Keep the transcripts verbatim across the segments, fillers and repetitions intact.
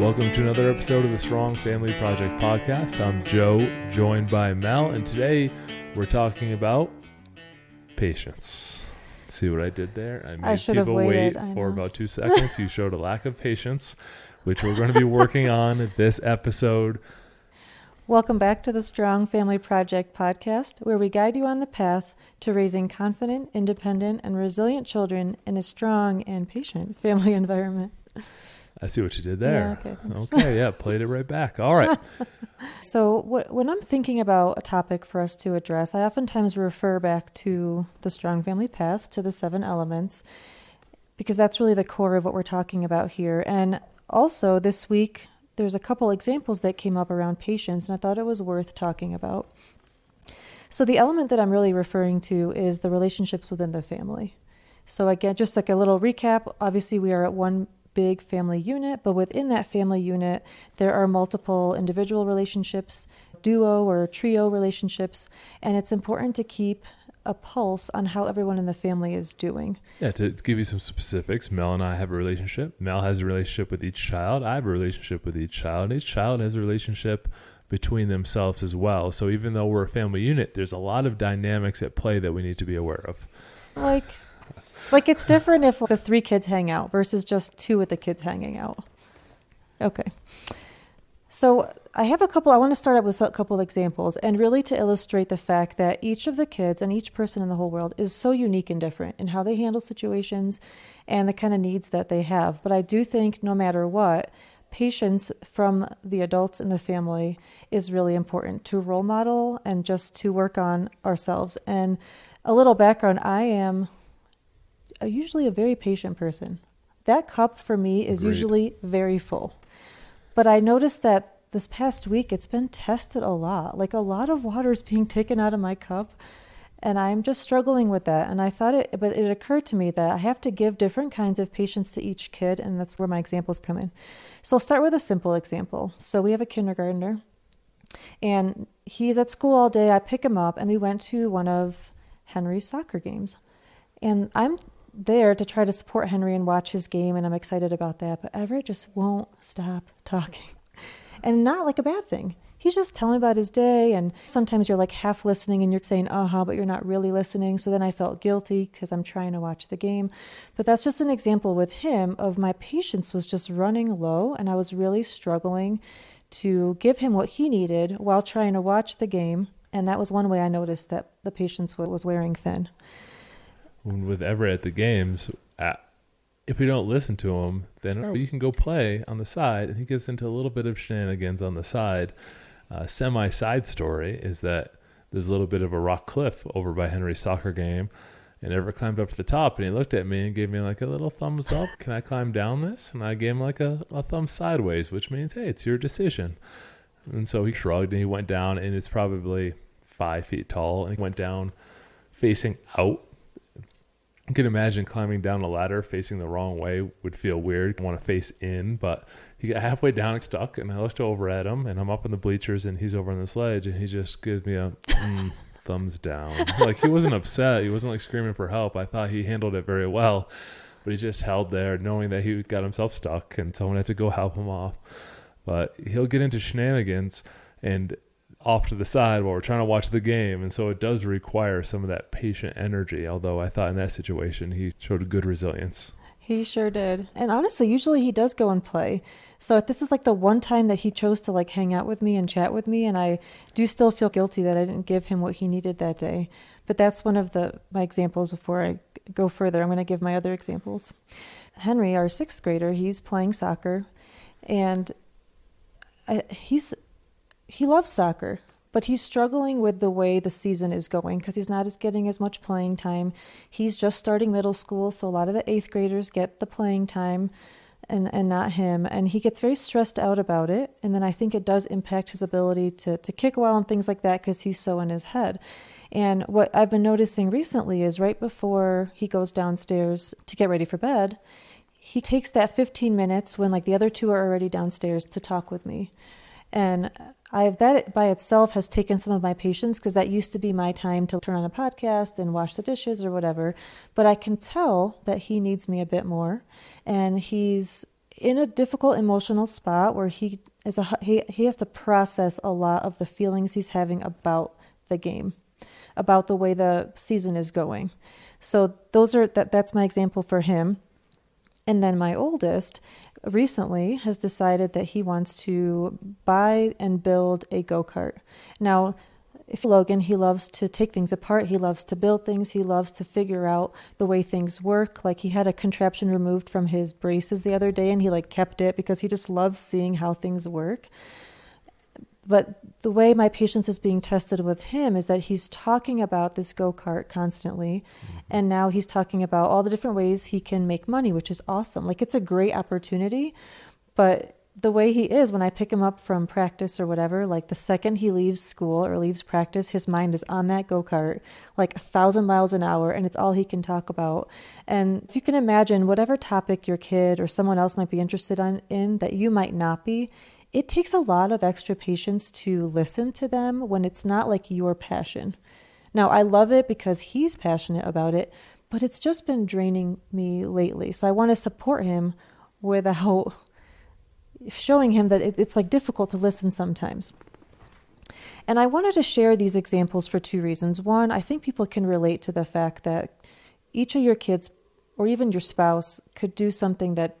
Welcome to another episode of the Strong Family Project Podcast. I'm Joe, joined by Mel, and today we're talking about patience. See what I did there? I made I should people have waited, wait for about two seconds. You showed a lack of patience, which we're going to be working on this episode. Welcome back to the Strong Family Project Podcast, where we guide you on the path to raising confident, independent, and resilient children in a strong and patient family environment. I see what you did there. Yeah, okay, okay, yeah, played it right back. All right. So wh- when I'm thinking about a topic for us to address, I oftentimes refer back to the Strong Family Path, to the seven elements, because that's really the core of what we're talking about here. And also this week, there's a couple examples that came up around patience, and I thought it was worth talking about. So the element that I'm really referring to is the relationships within the family. So again, just like a little recap, obviously we are at one big family unit, but within that family unit, there are multiple individual relationships, duo or trio relationships, and it's important to keep a pulse on how everyone in the family is doing. Yeah, to give you some specifics, Mel and I have a relationship. Mel has a relationship with each child. I have a relationship with each child. Each child has a relationship between themselves as well. So even though we're a family unit, there's a lot of dynamics at play that we need to be aware of. Like... Like it's different if the three kids hang out versus just two with the kids hanging out. Okay. So I have a couple, I want to start out with a couple of examples and really to illustrate the fact that each of the kids and each person in the whole world is so unique and different in how they handle situations and the kind of needs that they have. But I do think no matter what, patience from the adults in the family is really important to role model and just to work on ourselves. And a little background, I am... usually a very patient person. That cup for me is Agreed. Usually very full. But I noticed that this past week, it's been tested a lot. Like a lot of water is being taken out of my cup and I'm just struggling with that. And I thought it, but it occurred to me that I have to give different kinds of patience to each kid. And that's where my examples come in. So I'll start with a simple example. So we have a kindergartner and he's at school all day. I pick him up and we went to one of Henry's soccer games and I'm there to try to support Henry and watch his game, and I'm excited about that, but Everett just won't stop talking. And not like a bad thing. He's just telling me about his day, and sometimes you're like half listening and you're saying uh-huh, but you're not really listening. So then I felt guilty because I'm trying to watch the game. But that's just an example with him of my patience was just running low, and I was really struggling to give him what he needed while trying to watch the game. And that was one way I noticed that the patience was wearing thin. With Everett at the games, if we don't listen to him, then you can go play on the side. And he gets into a little bit of shenanigans on the side. Uh, semi-side story is that there's a little bit of a rock cliff over by Henry's soccer game. And Everett climbed up to the top, and he looked at me and gave me like a little thumbs up. Can I climb down this? And I gave him like a, a thumb sideways, which means, hey, it's your decision. And so he shrugged, and he went down, and it's probably five feet tall. And he went down facing out. You can imagine climbing down a ladder facing the wrong way would feel weird. I want to face in, but he got halfway down and stuck, and I looked over at him, and I'm up in the bleachers, and he's over on this ledge, and he just gives me a mm, thumbs down. Like he wasn't upset. He wasn't like screaming for help. I thought he handled it very well, but he just held there knowing that he got himself stuck, and someone had to go help him off. But he'll get into shenanigans and off to the side while we're trying to watch the game. And so it does require some of that patient energy. Although I thought in that situation, he showed good resilience. He sure did. And honestly, usually he does go and play. So if this is like the one time that he chose to like hang out with me and chat with me. And I do still feel guilty that I didn't give him what he needed that day. But that's one of the my examples. Before I go further, I'm going to give my other examples. Henry, our sixth grader, he's playing soccer and I, he's He loves soccer, but he's struggling with the way the season is going because he's not as getting as much playing time. He's just starting middle school, so a lot of the eighth graders get the playing time and, and not him. And he gets very stressed out about it. And then I think it does impact his ability to, to kick well and things like that because he's so in his head. And what I've been noticing recently is right before he goes downstairs to get ready for bed, he takes that fifteen minutes when like the other two are already downstairs to talk with me. And I've that by itself has taken some of my patience because that used to be my time to turn on a podcast and wash the dishes or whatever. But I can tell that he needs me a bit more. And he's in a difficult emotional spot where he is a, he, he has to process a lot of the feelings he's having about the game, about the way the season is going. So those are that that's my example for him. And then my oldest recently has decided that he wants to buy and build a go-kart. Now, if Logan, he loves to take things apart. He loves to build things. He loves to figure out the way things work. Like, he had a contraption removed from his braces the other day, and he like kept it because he just loves seeing how things work. But the way my patience is being tested with him is that he's talking about this go-kart constantly. Mm-hmm. And now he's talking about all the different ways he can make money, which is awesome. Like, it's a great opportunity, but the way he is, when I pick him up from practice or whatever, like the second he leaves school or leaves practice, his mind is on that go-kart, like a thousand miles an hour, and it's all he can talk about. And if you can imagine, whatever topic your kid or someone else might be interested on, in that you might not be, it takes a lot of extra patience to listen to them when it's not like your passion. Now, I love it because he's passionate about it, but it's just been draining me lately. So I want to support him without showing him that it's like difficult to listen sometimes. And I wanted to share these examples for two reasons. One, I think people can relate to the fact that each of your kids or even your spouse could do something that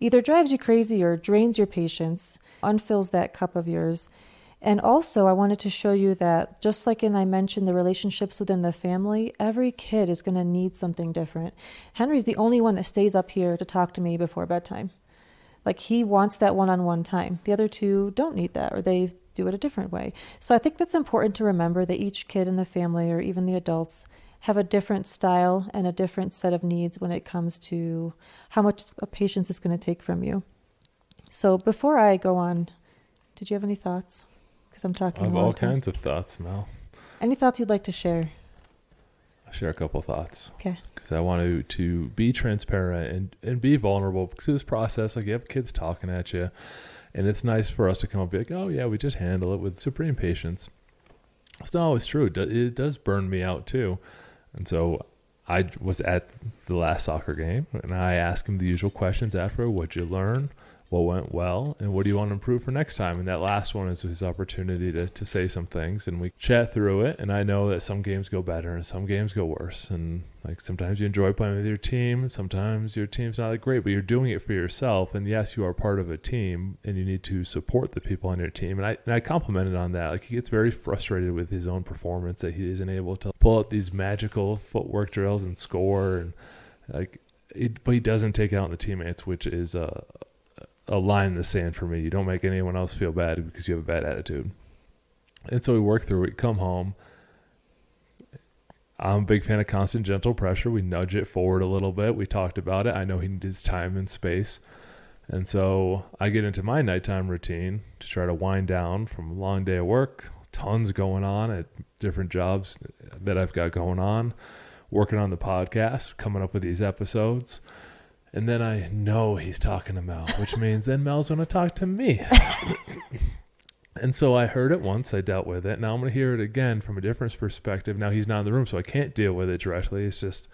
either drives you crazy or drains your patience, unfills that cup of yours. And also, I wanted to show you that just like in I mentioned the relationships within the family, every kid is going to need something different. Henry's the only one that stays up here to talk to me before bedtime. Like, he wants that one-on-one time. The other two don't need that, or they do it a different way. So I think that's important to remember, that each kid in the family or even the adults have a different style and a different set of needs when it comes to how much a patience is going to take from you. So before I go on, did you have any thoughts? Because I'm talking I have all time. kinds of thoughts, Mel. Any thoughts you'd like to share? I'll share a couple of thoughts. Okay. Because I want to, to be transparent and, and be vulnerable, because this process, like, you have kids talking at you, and it's nice for us to come up and be like, oh yeah, we just handle it with supreme patience. It's not always true. It does burn me out too. And so I was at the last soccer game, and I asked him the usual questions after: what'd you learn? What went well? And what do you want to improve for next time? And that last one is his opportunity to, to say some things, and we chat through it. And I know that some games go better and some games go worse. And like, sometimes you enjoy playing with your team. Sometimes your team's not that great, but you're doing it for yourself. And yes, you are part of a team, and you need to support the people on your team. And I, and I complimented on that. Like, he gets very frustrated with his own performance, that he isn't able to pull out these magical footwork drills and score. And like, it, but he doesn't take it out on the teammates, which is a, uh, a line in the sand for me. You don't make anyone else feel bad because you have a bad attitude. And so we work through it, come home. I'm a big fan of constant gentle pressure. We nudge it forward a little bit. We talked about it. I know he needs time and space. And so I get into my nighttime routine to try to wind down from a long day of work, tons going on at different jobs that I've got going on, working on the podcast, coming up with these episodes. And then I know he's talking to Mel, which means then Mel's going to talk to me. And so I heard it once. I dealt with it. Now I'm going to hear it again from a different perspective. Now he's not in the room, so I can't deal with it directly. It's just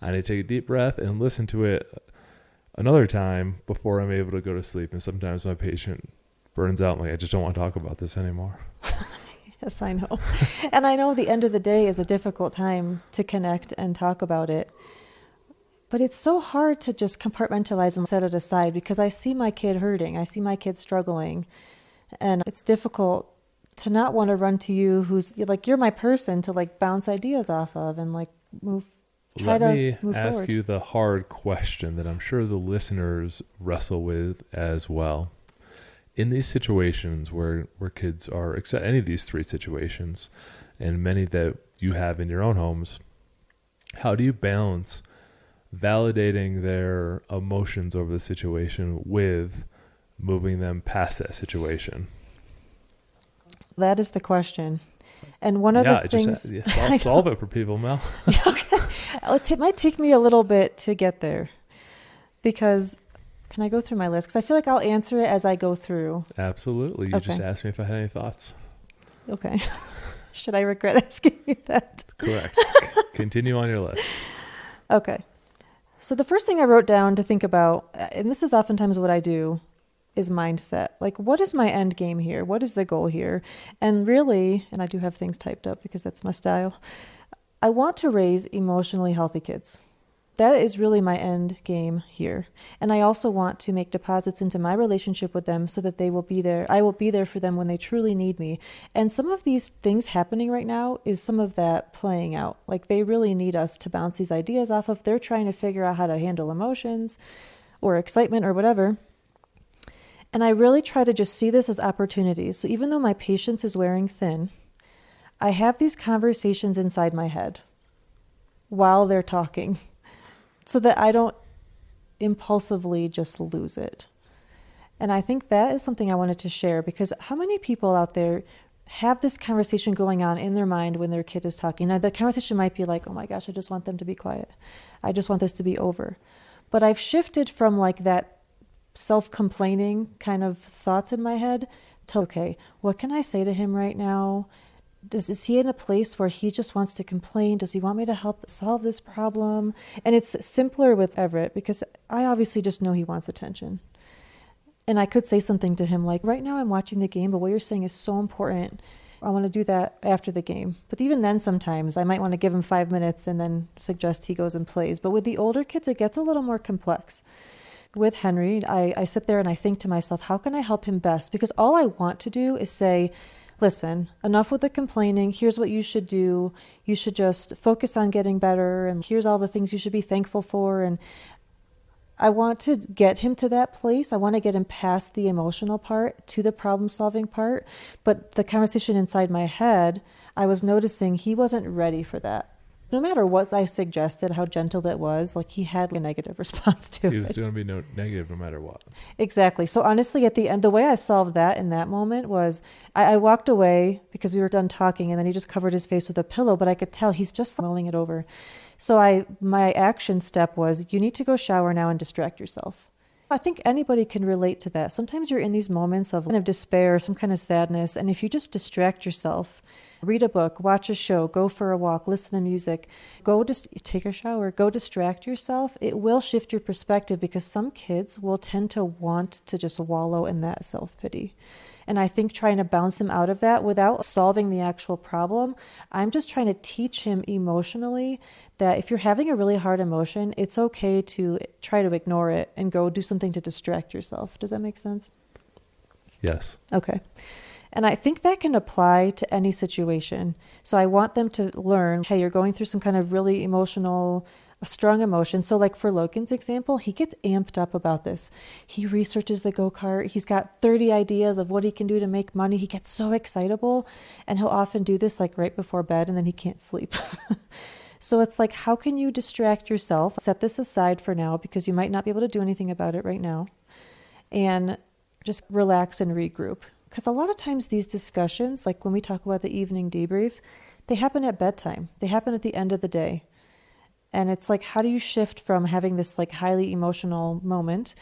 I need to take a deep breath and listen to it another time before I'm able to go to sleep. And sometimes my patient burns out. I'm like, I just don't want to talk about this anymore. Yes, I know. And I know the end of the day is a difficult time to connect and talk about it. But it's so hard to just compartmentalize and set it aside, because I see my kid hurting. I see my kid struggling. And it's difficult to not want to run to you, who's like, you're my person to like bounce ideas off of and like move. Try Let to me move ask forward. you the hard question that I'm sure the listeners wrestle with as well. In these situations where, where kids are, except any of these three situations and many that you have in your own homes, how do you balance validating their emotions over the situation with moving them past that situation? That is the question. And one of yeah, the things... Just, yeah, I'll solve it for people, Mel. Okay. It might take me a little bit to get there, because... Can I go through my list? Because I feel like I'll answer it as I go through. Absolutely. You okay. just asked me if I had any thoughts. Okay. Should I regret asking you that? Correct. Continue on your list. Okay. So the first thing I wrote down to think about, and this is oftentimes what I do, is mindset. Like, what is my end game here? What is the goal here? And really, and I do have things typed up because that's my style, I want to raise emotionally healthy kids. That is really my end game here. And I also want to make deposits into my relationship with them so that they will be there. I will be there for them when they truly need me. And some of these things happening right now is some of that playing out. Like, they really need us to bounce these ideas off of. They're trying to figure out how to handle emotions or excitement or whatever. And I really try to just see this as opportunities. So even though my patience is wearing thin, I have these conversations inside my head while they're talking, so that I don't impulsively just lose it. And I think that is something I wanted to share, because how many people out there have this conversation going on in their mind when their kid is talking? Now, the conversation might be like, oh my gosh, I just want them to be quiet. I just want this to be over. But I've shifted from like that self-complaining kind of thoughts in my head to, okay, what can I say to him right now? Does, is he in a place where he just wants to complain? Does he want me to help solve this problem? And it's simpler with Everett, because I obviously just know he wants attention. And I could say something to him like, right now I'm watching the game, but what you're saying is so important. I want to do that after the game. But even then, sometimes I might want to give him five minutes and then suggest he goes and plays. But with the older kids, it gets a little more complex. With Henry, I, I sit there and I think to myself, how can I help him best? Because all I want to do is say, listen, enough with the complaining. Here's what you should do. You should just focus on getting better. And here's all the things you should be thankful for. And I want to get him to that place. I want to get him past the emotional part to the problem solving part. But the conversation inside my head, I was noticing he wasn't ready for that. No matter what I suggested, how gentle that was, like he had a negative response to it. He was going to be no, negative no matter what. Exactly. So honestly, at the end, the way I solved that in that moment was I, I walked away because we were done talking, and then he just covered his face with a pillow, but I could tell he's just mulling it over. So I, my action step was, you need to go shower now and distract yourself. I think anybody can relate to that. Sometimes you're in these moments of kind of despair, some kind of sadness, and if you just distract yourself, read a book, watch a show, go for a walk, listen to music, go just take a shower, go distract yourself. It will shift your perspective, because some kids will tend to want to just wallow in that self-pity. And I think trying to bounce him out of that without solving the actual problem, I'm just trying to teach him emotionally that if you're having a really hard emotion, it's okay to try to ignore it and go do something to distract yourself. Does that make sense? Yes. Okay. And I think that can apply to any situation. So I want them to learn, hey, you're going through some kind of really emotional, strong emotion. So like for Logan's example, he gets amped up about this. He researches the go-kart. He's got thirty ideas of what he can do to make money. He gets so excitable, and he'll often do this like right before bed, and then he can't sleep. So it's like, how can you distract yourself? Set this aside for now, because you might not be able to do anything about it right now, and just relax and regroup. Because a lot of times these discussions, like when we talk about the evening debrief, they happen at bedtime. They happen at the end of the day. And it's like, how do you shift from having this like highly emotional moment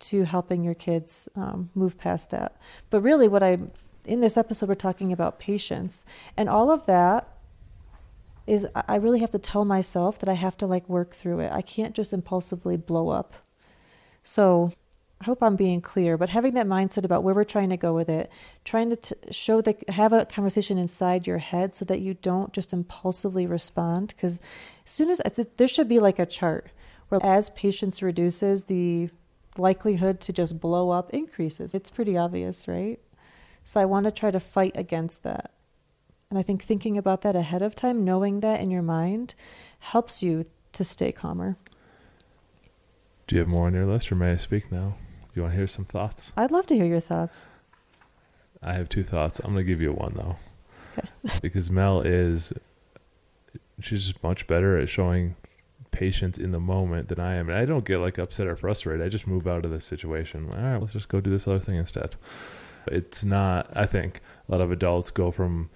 to helping your kids um, move past that? But really what I, in this episode, we're talking about patience. And all of that is, I really have to tell myself that I have to like work through it. I can't just impulsively blow up. So I hope I'm being clear, but having that mindset about where we're trying to go with it, trying to t- show that, have a conversation inside your head so that you don't just impulsively respond. Because as soon as it's, there should be like a chart where as patience reduces, the likelihood to just blow up increases. It's pretty obvious, right? So I want to try to fight against that. And I think thinking about that ahead of time, knowing that in your mind, helps you to stay calmer. Do you have more on your list, or may I speak now? You want to hear some thoughts? I'd love to hear your thoughts. I have two thoughts. I'm going to give you one, though. Okay. Because Mel is, she's much better at showing patience in the moment than I am. And I don't get like upset or frustrated. I just move out of this situation. All right, let's just go do this other thing instead. It's not, I think a lot of adults go from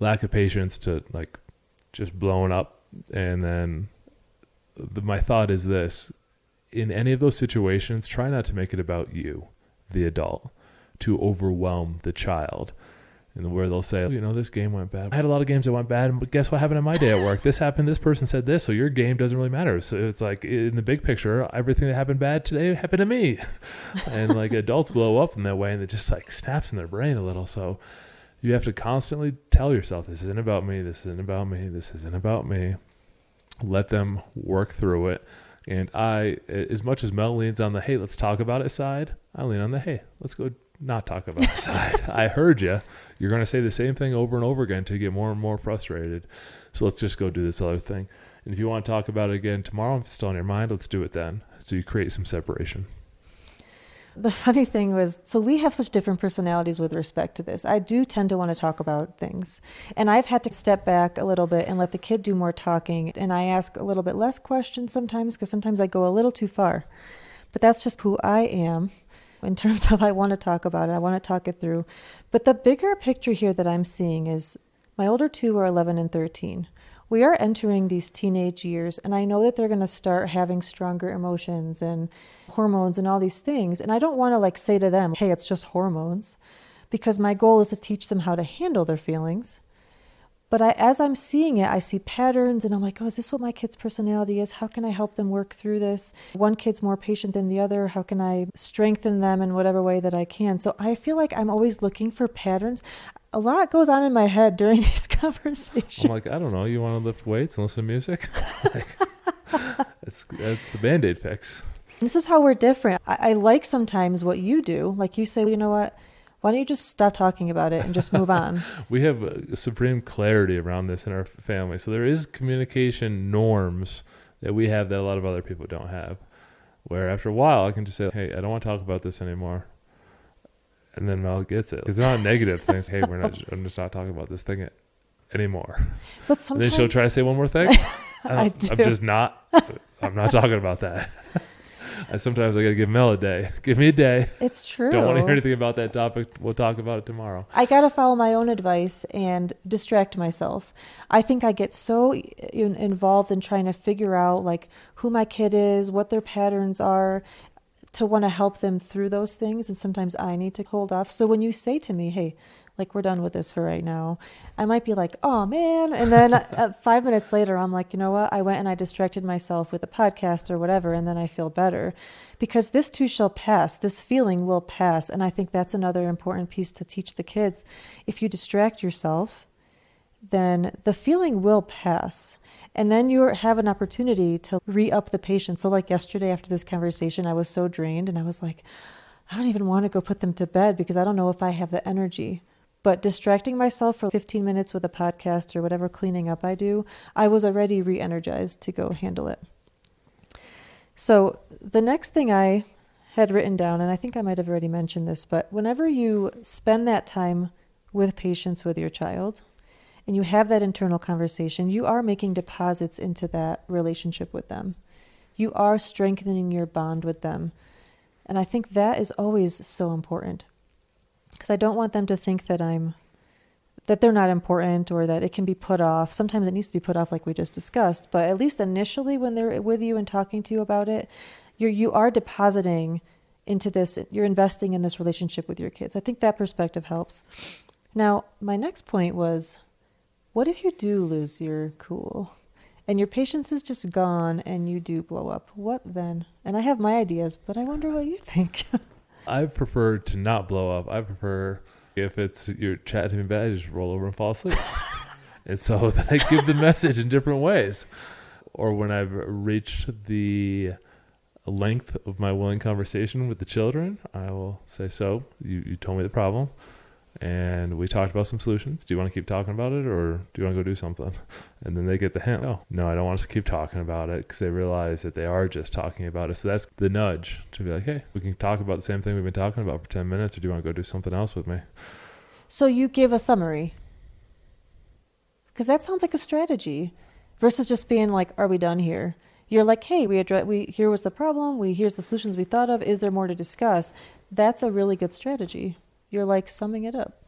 lack of patience to like just blowing up. And then the, my thought is this. In any of those situations, try not to make it about you, the adult, to overwhelm the child. And where they'll say, you know, this game went bad. I had a lot of games that went bad, but guess what happened in my day at work? This happened, this person said this, so your game doesn't really matter. So it's like, in the big picture, everything that happened bad today happened to me. And like adults blow up in that way, and it just like snaps in their brain a little. So you have to constantly tell yourself, this isn't about me, this isn't about me, this isn't about me. Let them work through it. And I, as much as Mel leans on the, hey, let's talk about it side, I lean on the, hey, let's go not talk about it side. I heard you. You're going to say the same thing over and over again to get more and more frustrated. So let's just go do this other thing. And if you want to talk about it again tomorrow, if it's still on your mind, let's do it then. So you create some separation. The funny thing was, so we have such different personalities with respect to this. I do tend to want to talk about things. And I've had to step back a little bit and let the kid do more talking. And I ask a little bit less questions sometimes, because sometimes I go a little too far. But that's just who I am. In terms of I want to talk about it, I want to talk it through. But the bigger picture here that I'm seeing is my older two are eleven and thirteen. We are entering these teenage years, and I know that they're going to start having stronger emotions and hormones and all these things. And I don't want to like say to them, hey, it's just hormones, because my goal is to teach them how to handle their feelings. But I, as I'm seeing it, I see patterns, and I'm like, oh, is this what my kid's personality is? How can I help them work through this? One kid's more patient than the other. How can I strengthen them in whatever way that I can? So I feel like I'm always looking for patterns. A lot goes on in my head during these conversations. I'm like, I don't know. You want to lift weights and listen to music? Like, that's, that's the Band-Aid fix. This is how we're different. I, I like sometimes what you do. Like you say, well, you know what? Why don't you just stop talking about it and just move on? We have a supreme clarity around this in our family. So there is communication norms that we have that a lot of other people don't have, where after a while I can just say, hey, I don't want to talk about this anymore. And then Mel gets it. It's not a negative thing. Hey, we're not, I'm just not talking about this thing anymore. But sometimes... And then she'll try to say one more thing. I do. I'm just not, I'm not talking about that. I sometimes I got to give Mel a day. Give me a day. It's true. Don't want to hear anything about that topic. We'll talk about it tomorrow. I got to follow my own advice and distract myself. I think I get so involved in trying to figure out like who my kid is, what their patterns are, to want to help them through those things. And sometimes I need to hold off. So when you say to me, hey, like, we're done with this for right now, I might be like, oh, man. And then uh, five minutes later, I'm like, you know what? I went and I distracted myself with a podcast or whatever, and then I feel better. Because this too shall pass. This feeling will pass. And I think that's another important piece to teach the kids. If you distract yourself, then the feeling will pass. And then you have an opportunity to re-up the patient. So like yesterday after this conversation, I was so drained, and I was like, I don't even want to go put them to bed because I don't know if I have the energy. But distracting myself for fifteen minutes with a podcast or whatever cleaning up I do, I was already re-energized to go handle it. So the next thing I had written down, and I think I might have already mentioned this, but whenever you spend that time with patience with your child and you have that internal conversation, you are making deposits into that relationship with them. You are strengthening your bond with them. And I think that is always so important. Because I don't want them to think that I'm, that they're not important or that it can be put off. Sometimes it needs to be put off like we just discussed, but at least initially when they're with you and talking to you about it, you're, you are depositing into this, you're investing in this relationship with your kids. I think that perspective helps. Now, my next point was, what if you do lose your cool and your patience is just gone and you do blow up? What then? And I have my ideas, but I wonder what you think. I prefer to not blow up. I prefer if it's your chat to me bad, I just roll over and fall asleep. And so I give the message in different ways. Or when I've reached the length of my willing conversation with the children, I will say, so you, you told me the problem and we talked about some solutions. Do you want to keep talking about it or do you want to go do something? And then they get the hint. No, no, I don't want us to keep talking about it, because they realize that they are just talking about it. So that's the nudge to be like, hey, we can talk about the same thing we've been talking about for ten minutes, or do you want to go do something else with me? So you give a summary, because that sounds like a strategy versus just being like, are we done here? You're like, hey, we address, we here was the problem. We here's the solutions we thought of. Is there more to discuss? That's a really good strategy. You're like summing it up,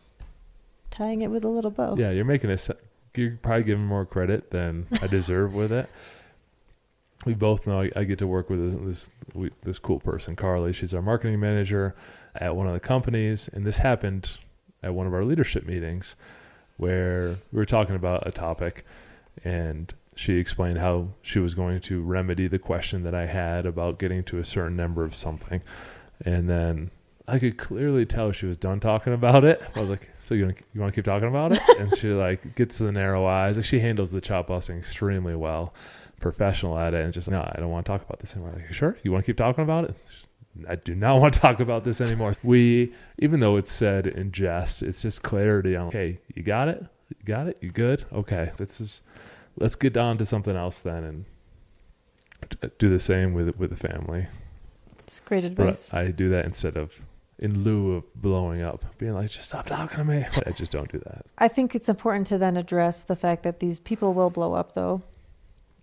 tying it with a little bow. Yeah, you're making a, you're probably giving more credit than I deserve with it. We both know I, I get to work with this this, this cool person, Carly. She's our marketing manager at one of the companies, and this happened at one of our leadership meetings where we were talking about a topic, and she explained how she was going to remedy the question that I had about getting to a certain number of something. And then I could clearly tell she was done talking about it. I was like, so you wanna, you want to keep talking about it? And she like gets the narrow eyes. Like, she handles the chop busting extremely well, professional at it. And just like, no, I don't want to talk about this anymore. Like, sure? You want to keep talking about it? I do not want to talk about this anymore. We, even though it's said in jest, it's just clarity on, okay, you got it? You got it? You good? Okay. Let's just, let's get down to something else then, and t- do the same with, with the family. It's great advice. But I do that instead of, in lieu of blowing up, being like, just stop talking to me. I just don't do that. I think it's important to then address the fact that these people will blow up though.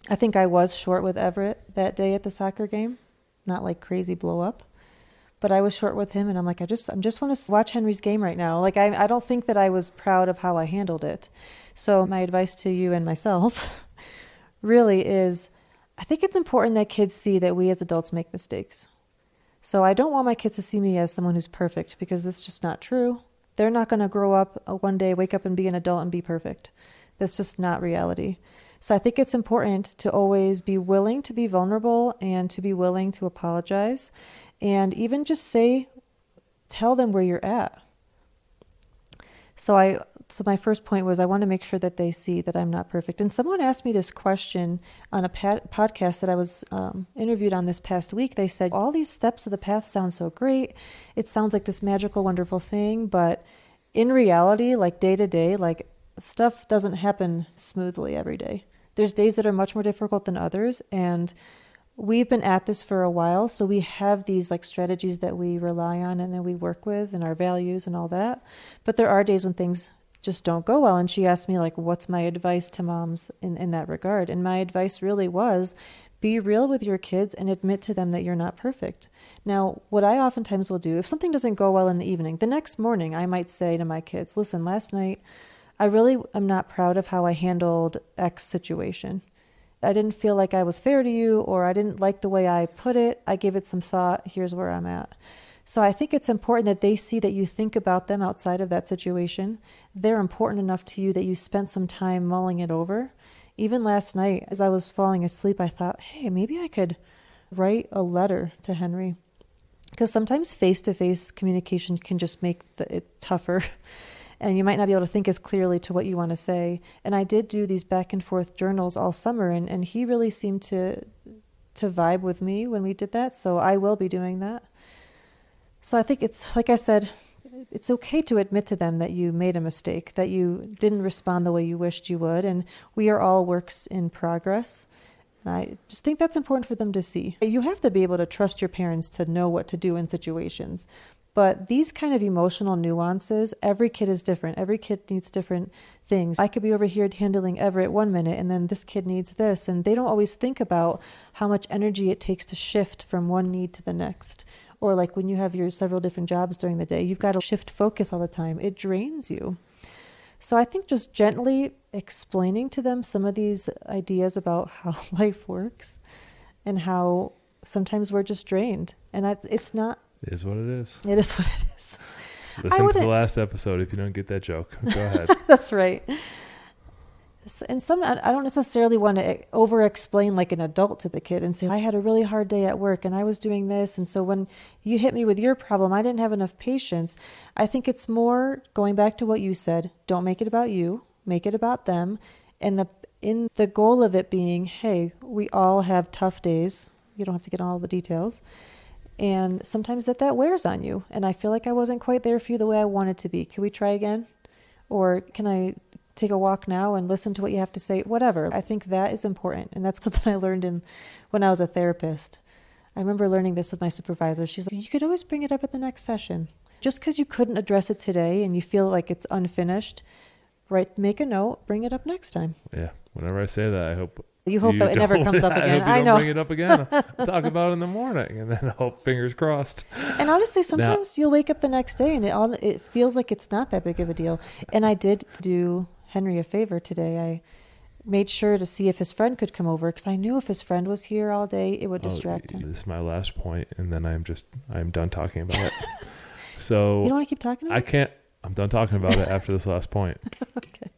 I think I was short with Everett that day at the soccer game. Not like crazy blow up, but I was short with him, and I'm like, I just, I just want to watch Henry's game right now. Like, I, I don't think that I was proud of how I handled it. So my advice to you and myself really is, I think it's important that kids see that we as adults make mistakes. So I don't want my kids to see me as someone who's perfect, because that's just not true. They're not going to grow up one day, wake up and be an adult and be perfect. That's just not reality. So I think it's important to always be willing to be vulnerable and to be willing to apologize, and even just say, tell them where you're at. So I, so my first point was, I want to make sure that they see that I'm not perfect. And someone asked me this question on a pat- podcast that I was um, interviewed on this past week. They said, all these steps of the path sound so great. It sounds like this magical, wonderful thing, but in reality, like day to day, like stuff doesn't happen smoothly every day. There's days that are much more difficult than others, and we've been at this for a while, so we have these like strategies that we rely on and that we work with, and our values and all that. But there are days when things just don't go well. And she asked me, like, what's my advice to moms in, in that regard? And my advice really was, be real with your kids and admit to them that you're not perfect. Now, what I oftentimes will do, if something doesn't go well in the evening, the next morning I might say to my kids, listen, last night I really am not proud of how I handled X situation. I didn't feel like I was fair to you, or I didn't like the way I put it. I gave it some thought. Here's where I'm at. So I think it's important that they see that you think about them outside of that situation. They're important enough to you that you spent some time mulling it over. Even last night, as I was falling asleep, I thought, hey, maybe I could write a letter to Henry. Because sometimes face-to-face communication can just make the, it tougher. And you might not be able to think as clearly to what you want to say. And I did do these back and forth journals all summer, and, and he really seemed to to vibe with me when we did that. So I will be doing that. So I think it's, like I said, it's okay to admit to them that you made a mistake, that you didn't respond the way you wished you would. And we are all works in progress. And I just think that's important for them to see. You have to be able to trust your parents to know what to do in situations. But these kind of emotional nuances, every kid is different. Every kid needs different things. I could be over here handling Everett one minute, and then this kid needs this. And they don't always think about how much energy it takes to shift from one need to the next. Or like when you have your several different jobs during the day, you've got to shift focus all the time. It drains you. So I think just gently explaining to them some of these ideas about how life works and how sometimes we're just drained. And that's, it's not... It is what it is. It is what it is. Listen to the last episode if you don't get that joke. Go ahead. That's right. And some, I don't necessarily want to over-explain like an adult to the kid and say, I had a really hard day at work and I was doing this. And so when you hit me with your problem, I didn't have enough patience. I think it's more going back to what you said. Don't make it about you. Make it about them. And the in the goal of it being, hey, we all have tough days. You don't have to get on all the details. And sometimes that, that wears on you. And I feel like I wasn't quite there for you the way I wanted to be. Can we try again? Or can I take a walk now and listen to what you have to say? Whatever. I think that is important. And that's something I learned in when I was a therapist. I remember learning this with my supervisor. She's like, you could always bring it up at the next session. Just because you couldn't address it today and you feel like it's unfinished, right? Make a note, bring it up next time. Yeah. Whenever I say that, I hope... You hope you that it never comes up again. I, hope you I don't know. Bring it up again. I'll talk about it in the morning, and then hope, fingers crossed. And honestly, sometimes now, you'll wake up the next day, and it all it feels like it's not that big of a deal. And I did do Henry a favor today. I made sure to see if his friend could come over because I knew if his friend was here all day, it would distract oh, him. This is my last point, and then I'm just I'm done talking about it. So you don't want to keep talking about it? I can't. I'm done talking about it after this last point. Okay.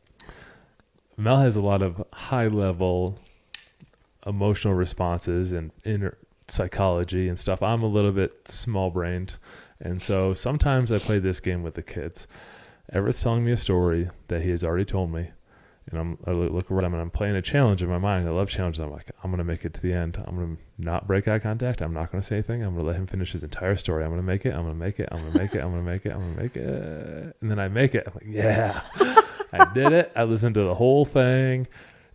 Mel has a lot of high-level emotional responses and inner psychology and stuff. I'm a little bit small-brained, and so sometimes I play this game with the kids. Everett's telling me a story that he has already told me, and I'm, I look around and I'm playing a challenge in my mind. I love challenges. I'm like, I'm going to make it to the end. I'm going to not break eye contact. I'm not going to say anything. I'm going to let him finish his entire story. I'm going to make it. I'm going to make it. I'm going to make it. I'm going to make it. I'm going to make it. And then I make it. I'm like, yeah, I did it. I listened to the whole thing.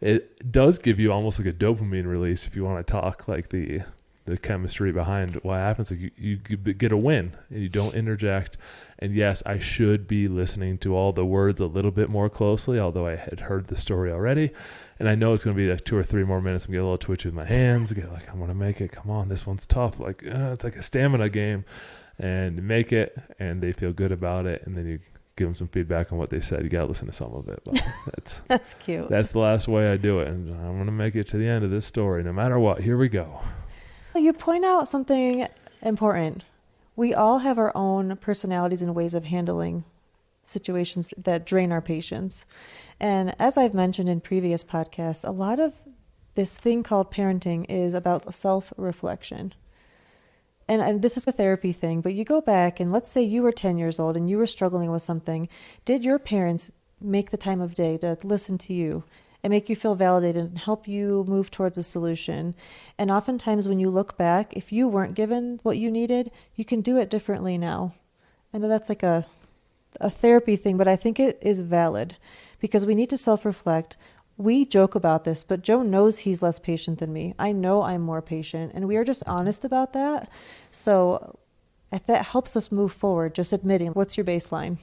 It does give you almost like a dopamine release if you want to talk like the the chemistry behind what happens. Like you, you get a win and you don't interject. And yes, I should be listening to all the words a little bit more closely, although I had heard the story already. And I know it's going to be like two or three more minutes. I'm getting a little twitchy with my hands. I get like, I'm going to make it. Come on, this one's tough. Like, uh, it's like a stamina game. And make it, and they feel good about it. And then you give them some feedback on what they said. You got to listen to some of it. But that's, that's cute. That's the last way I do it. And I'm going to make it to the end of this story, no matter what. Here we go. You point out something important. We all have our own personalities and ways of handling situations that drain our patience. And as I've mentioned in previous podcasts, a lot of this thing called parenting is about self-reflection. And, and this is a therapy thing, but you go back and let's say you were ten years old and you were struggling with something. Did your parents make the time of day to listen to you and make you feel validated and help you move towards a solution? And oftentimes when you look back, if you weren't given what you needed, you can do it differently now. I know that's like a a therapy thing, but I think it is valid because we need to self-reflect. We joke about this, but Joe knows he's less patient than me. I know I'm more patient, and we are just honest about that. So that helps us move forward, just admitting what's your baseline.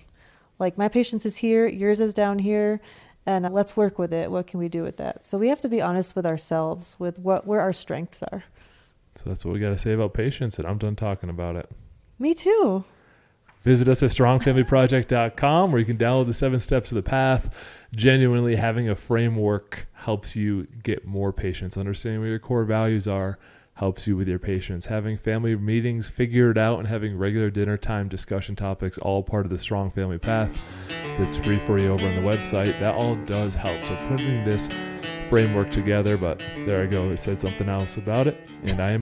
Like my patience is here, yours is down here, and let's work with it. What can we do with that? So we have to be honest with ourselves, with what where our strengths are. So that's what we got to say about patience, and I'm done talking about it. Me too. Visit us at strong family project dot com where you can download the seven steps of the path. Genuinely having a framework helps you get more patience. Understanding what your core values are helps you with your patience. Having family meetings figured out and having regular dinner time discussion topics, all part of the Strong Family Path. That's free for you over on the website. That all does help. So putting this framework together, but there I go. It said something else about it, and I am